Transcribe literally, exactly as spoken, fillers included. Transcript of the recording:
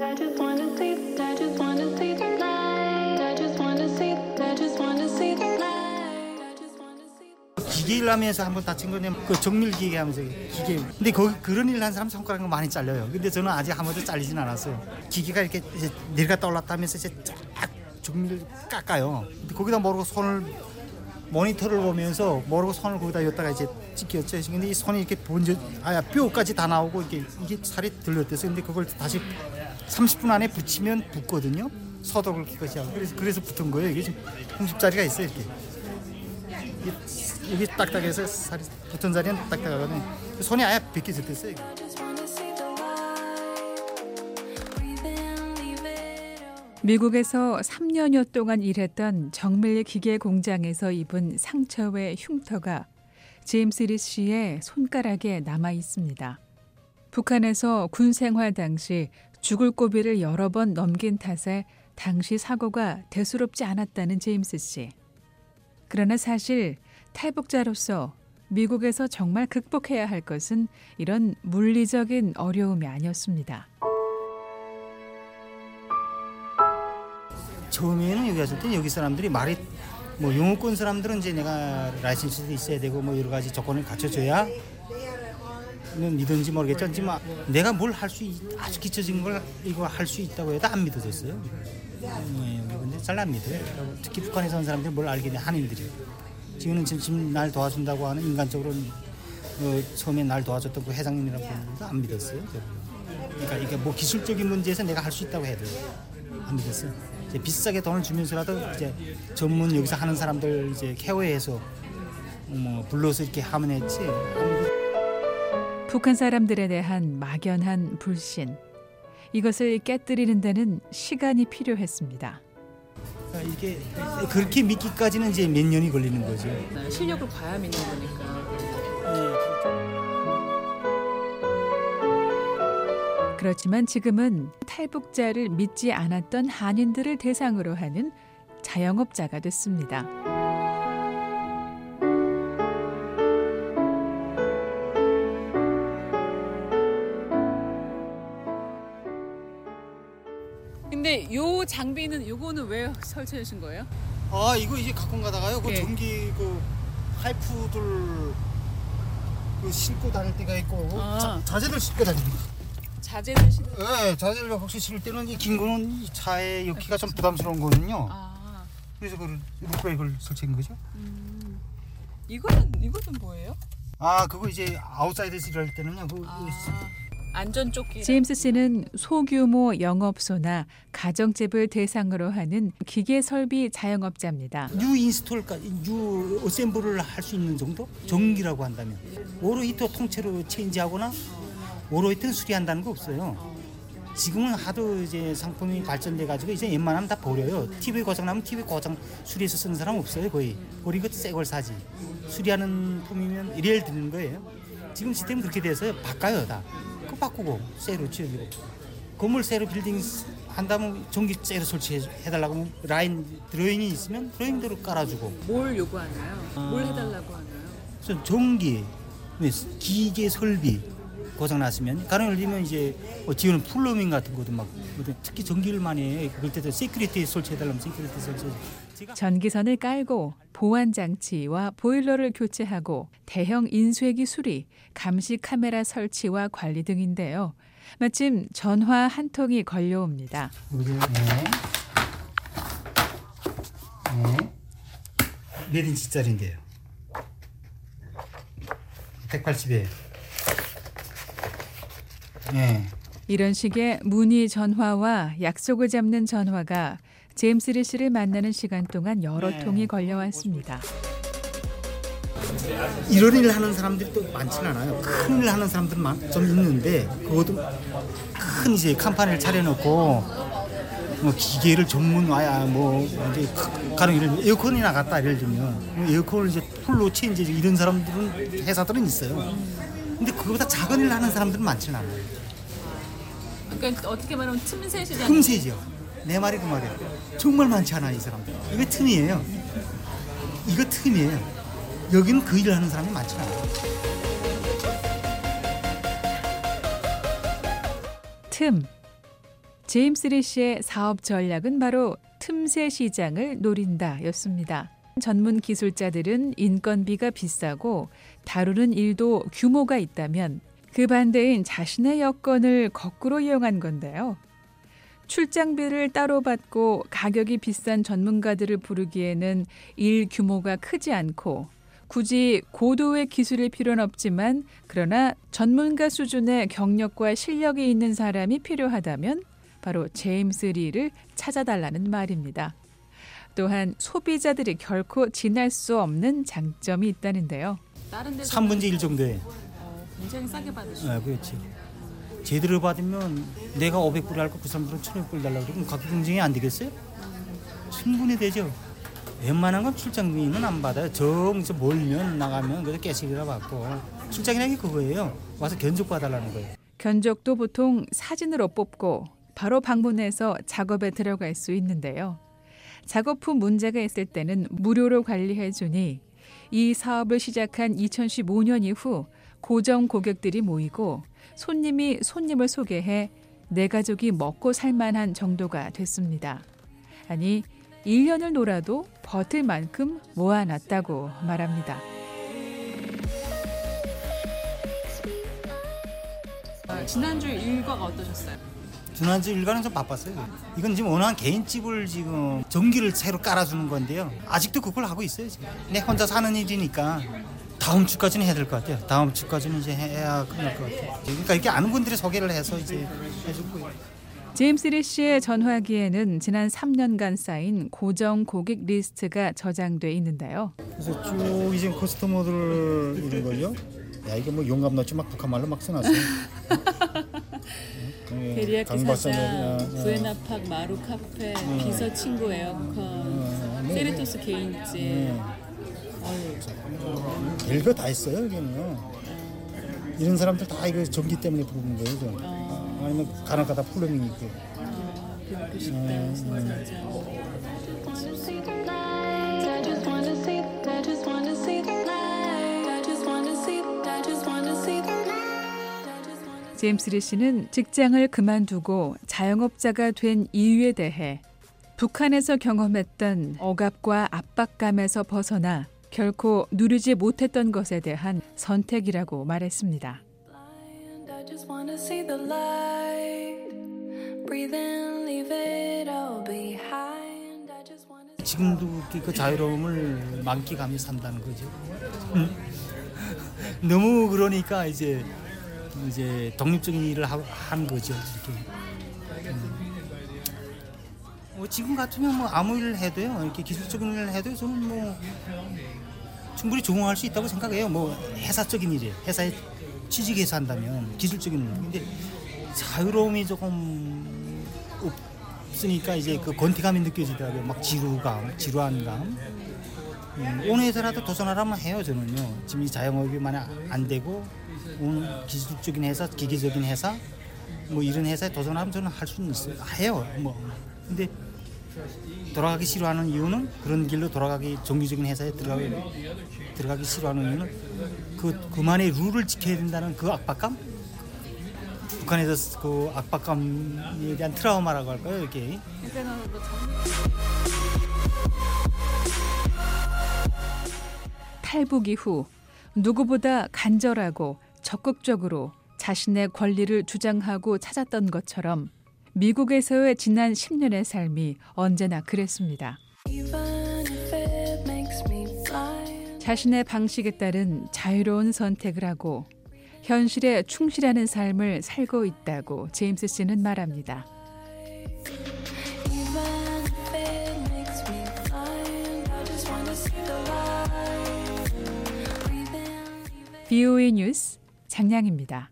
I just wanna see, I just wanna see the light. I just wanna see, I just wanna see the light. 기계일 하면서 한번 다친 거냐면 그 정밀 기계 하면서 기계. 근데 거기 그런 일 한 사람 손가락은 많이 잘려요. 근데 저는 아직 한 번도 잘리진 않았어요. 기계가 이렇게 이제 내려갔다 올라타면서 이제 쫙 정밀 깎아요. 근데 거기다 모르고 손을 모니터를 보면서 모르고 손을 거기다 였다가 이제 찍혔죠. 근데 이 손이 이렇게 번져, 아야 뼈까지 다 나오고 이게 이게 살이 들렸대서 근데 그걸 다시 삼십 분 안에 붙이면 붙거든요. 소독을 기꺼이 하고. 그래서, 그래서 붙은 거예요. 이게 지금 삼십 자리가 있어요. 이렇게. 이게, 이게 딱딱해서 살이 붙은 자리는 딱딱하거든요. 손이 아예 벗겨졌댔어요. 미국에서 삼 년여 동안 일했던 정밀 기계 공장에서 입은 상처의 흉터가 제임스 리 씨의 손가락에 남아 있습니다. 북한에서 군 생활 당시 죽을 고비를 여러 번 넘긴 탓에 당시 사고가 대수롭지 않았다는 제임스 씨. 그러나 사실 탈북자로서 미국에서 정말 극복해야 할 것은 이런 물리적인 어려움이 아니었습니다. 처음에는 여기 왔을 때 여기 사람들이 말이 뭐 영어권 사람들은 이제 내가 라이센스도 있어야 되고 뭐 여러 가지 조건을 갖춰줘야 는 믿은지 모르겠죠. 하지만 내가 뭘 할 수 아주 기초적인 걸 이거 할 수 있다고 해도 안 믿어졌어요. 근데 잘 안 믿어요. 특히 북한에서 온 사람들이 뭘 알게 돼 한인들이. 지금은 지금 날 도와준다고 하는 인간적으로는 어, 처음에 날 도와줬던 그 회장님이라고 하는데 안 믿었어요. 그러니까 이게 뭐 기술적인 문제에서 내가 할 수 있다고 해도 안 믿었어요. 이제 비싸게 돈을 주면서라도 이제 전문 여기서 하는 사람들 이제 케어해서 뭐 불러서 이렇게 하면 했지. 북한 사람들에 대한 막연한 불신, 이것을 깨뜨리는 데는 시간이 필요했습니다. 이게 그렇게 믿기까지는 이제 몇 년이 걸리는 거죠. 실력을 봐야 믿는 거니까. 그렇지만 지금은 탈북자를 믿지 않았던 한인들을 대상으로 하는 자영업자가 됐습니다. 근데 요 장비는 요거는 왜 설치해 주신 거예요? 아 이거 이제 갖고 가다가요. 그 네. 전기 그 파이프들 그 싣고 다닐 때가 있고 아. 자, 자재들 싣고 다니는. 자재들 싣. 네, 자재를 혹시 싣을 때는 이 긴 거는 이 차에 여기가 아, 좀 부담스러운 거는요. 아. 그래서 그걸 루프가 이걸 설치한 거죠. 음. 이거는 이것은 뭐예요? 아 그거 이제 아웃사이드에서 일할 때는요. 그. 아. 안전조끼. 제임스 씨는 소규모 영업소나 가정집을 대상으로 하는 기계 설비 자영업자입니다. 뉴 인스톨까지, 뉴 어셈블을 할 수 있는 정도? 정기라고 한다면. 오로히터 통째로 체인지하거나 오로히터는 수리한다는 거 없어요. 지금은 하도 이제 상품이 발전돼가지고 이제 웬만하면 다 버려요. 티비 고장 나면 티비 고장 수리해서 쓰는 사람 없어요 거의. 버리고 새 걸 사지. 수리하는 품이면 일회를 드는 거예요. 지금 시스템 그렇게 돼서 바꿔요 다. 바꾸고 새로 지어지고 건물 새로 빌딩 한다면 전기 새로 설치해달라고 하면 라인 드로잉이 있으면 드로잉대로 깔아주고. 뭘 요구하나요? 아. 뭘 해달라고 하나요? 전기, 기계 설비 고장 났으면 가령 들면 이제 지우는 플러밍 같은 것도 막 특히 전기를 많이 해요. 그럴 때도 시큐리티 설치해달라면 시큐리티 설치. 전기선을 깔고 보안장치와 보일러를 교체하고 대형 인수액이 수리, 감시 카메라 설치와 관리 등인데요. 마침 전화 한 통이 걸려옵니다. 몇 인치짜리인데요? 백팔십이에요. 네. 이런 식의 문의 전화와 약속을 잡는 전화가 제임스 리 씨를 만나는 시간 동안 여러 네. 통이 걸려왔습니다. 이런 일을 하는 사람들이 또 많지는 않아요. 큰 일을 하는 사람들만 좀 있는데 그것도 큰 이제 캄파니를 차려놓고 뭐 기계를 전문 와야 뭐 이제 가령 이런 에어컨이나 갖다 예를 들면 에어컨을 이제 풀로 체인지 이런 사람들은 회사들은 있어요. 근데 그거보다 작은 일을 하는 사람들은 많지는 않아요. 그러니까 어떻게 말하면 틈새 시장. 틈새죠. 내 말이 그 말이야. 정말 많지 않아 이 사람들. 이거 틈이에요. 이거 틈이에요. 여기는 그 일을 하는 사람이 많지 않아. 틈. 제임스 리 씨의 사업 전략은 바로 틈새 시장을 노린다였습니다. 전문 기술자들은 인건비가 비싸고 다루는 일도 규모가 있다면 그 반대인 자신의 여건을 거꾸로 이용한 건데요. 출장비를 따로 받고 가격이 비싼 전문가들을 부르기에는 일 규모가 크지 않고 굳이 고도의 기술일 필요는 없지만 그러나 전문가 수준의 경력과 실력이 있는 사람이 필요하다면 바로 제임스 리를 찾아달라는 말입니다. 또한 소비자들이 결코 지날 수 없는 장점이 있다는데요. 삼분의 일 정도예요. 어, 굉장히 싸게 받으시네요. 네, 그렇지. 제대로 받으면 내가 오백 불 할거 그 사람들은 천오백 불 달라고 그러면 가격 경쟁이 안 되겠어요? 충분히 되죠. 웬만한 건 출장비는 안 받아요. 정서 몰면 나가면 그래서 깨식이라 받고. 출장이라는 게 그거예요. 와서 견적 봐달라는 거예요. 견적도 보통 사진으로 뽑고 바로 방문해서 작업에 들어갈 수 있는데요. 작업 후 문제가 있을 때는 무료로 관리해주니 이 사업을 시작한 이천십오 년 이후 고정 고객들이 모이고 손님이 손님을 소개해 내 가족이 먹고 살만한 정도가 됐습니다. 아니 일 년을 놀아도 버틸 만큼 모아놨다고 말합니다. 지난주 일과가 어떠셨어요? 지난주 일과는 좀 바빴어요. 이건 지금 원하는 개인집을 지금 전기를 새로 깔아주는 건데요. 아직도 그걸 하고 있어요. 지금. 내 혼자 사는 일이니까 다음 주까지는 해야 될 것 같아요. 다음 주까지는 이제 해야 끝날 것 같아요. 그러니까 이렇게 아는 분들이 소개를 해서 이제 해주고요. 제임스 리 씨의 전화기에는 지난 삼 년간 쌓인 고정 고객 리스트가 저장돼 있는데요. 그래서 쭉 이제 커스터머들 이런 걸요. 야 이게 뭐 용감 넣지 막 북한 말로 막 써놨어. 데리야끼 사장, 부에나팍 마루 카페, 네. 비서 친구 에어컨, 네. 세리토스 개인집. 네. 별거 다 있어요 여기는. 이런 사람들 다 이거 전기 때문에 부르는 거예요. 저. 어. 아니면 가난가다 플러밍이 있고. 아, 그렇게 쉽대요. 제임스 리 씨는 직장을 그만두고 자영업자가 된 이유에 대해 북한에서 경험했던 억압과 압박감에서 벗어나 결코 누리지 못했던 것에 대한 선택이라고 말했습니다. Just wanna see the light. Breathe in, leave it all behind. I just wanna. 지금도 그 자유로움을 만끽하며 산다는 거죠. 너무 그러니까 이제 이제 독립적인 일을 한 거죠. 이렇게. 뭐 지금 같으면 뭐 아무 일을 해도요. 이렇게 기술적인 일을 해도 저는 뭐 충분히 적응할 수 있다고 생각해요. 뭐 회사적인 일이에요. 회사에. 취직해서 한다면 기술적인 근데 자유로움이 조금 없으니까 이제 그 권태감이 느껴지더라고요. 막 지루감, 지루한감. 음, 어느 회사라도 도전하라면 해요. 저는요. 지금 이 자영업이 만약 안 되고 기술적인 회사, 기계적인 회사, 뭐 이런 회사에 도전하면 저는 할 수는 있어요. 해요. 뭐 근데 돌아가기 싫어하는 이유는 그런 길로 돌아가기 정규적인 회사에 들어가기, 들어가기 싫어하는 이유는 그 그만의 룰을 지켜야 된다는 그 압박감, 북한에서 그 압박감에 대한 트라우마라고 할까요 이렇게. 탈북 이후 누구보다 간절하고 적극적으로 자신의 권리를 주장하고 찾았던 것처럼. 미국에서의 지난 십 년의 삶이 언제나 그랬습니다. 자신의 방식에 따른 자유로운 선택을 하고 현실에 충실하는 삶을 살고 있다고 제임스 씨는 말합니다. 브이오이 뉴스 장량입니다.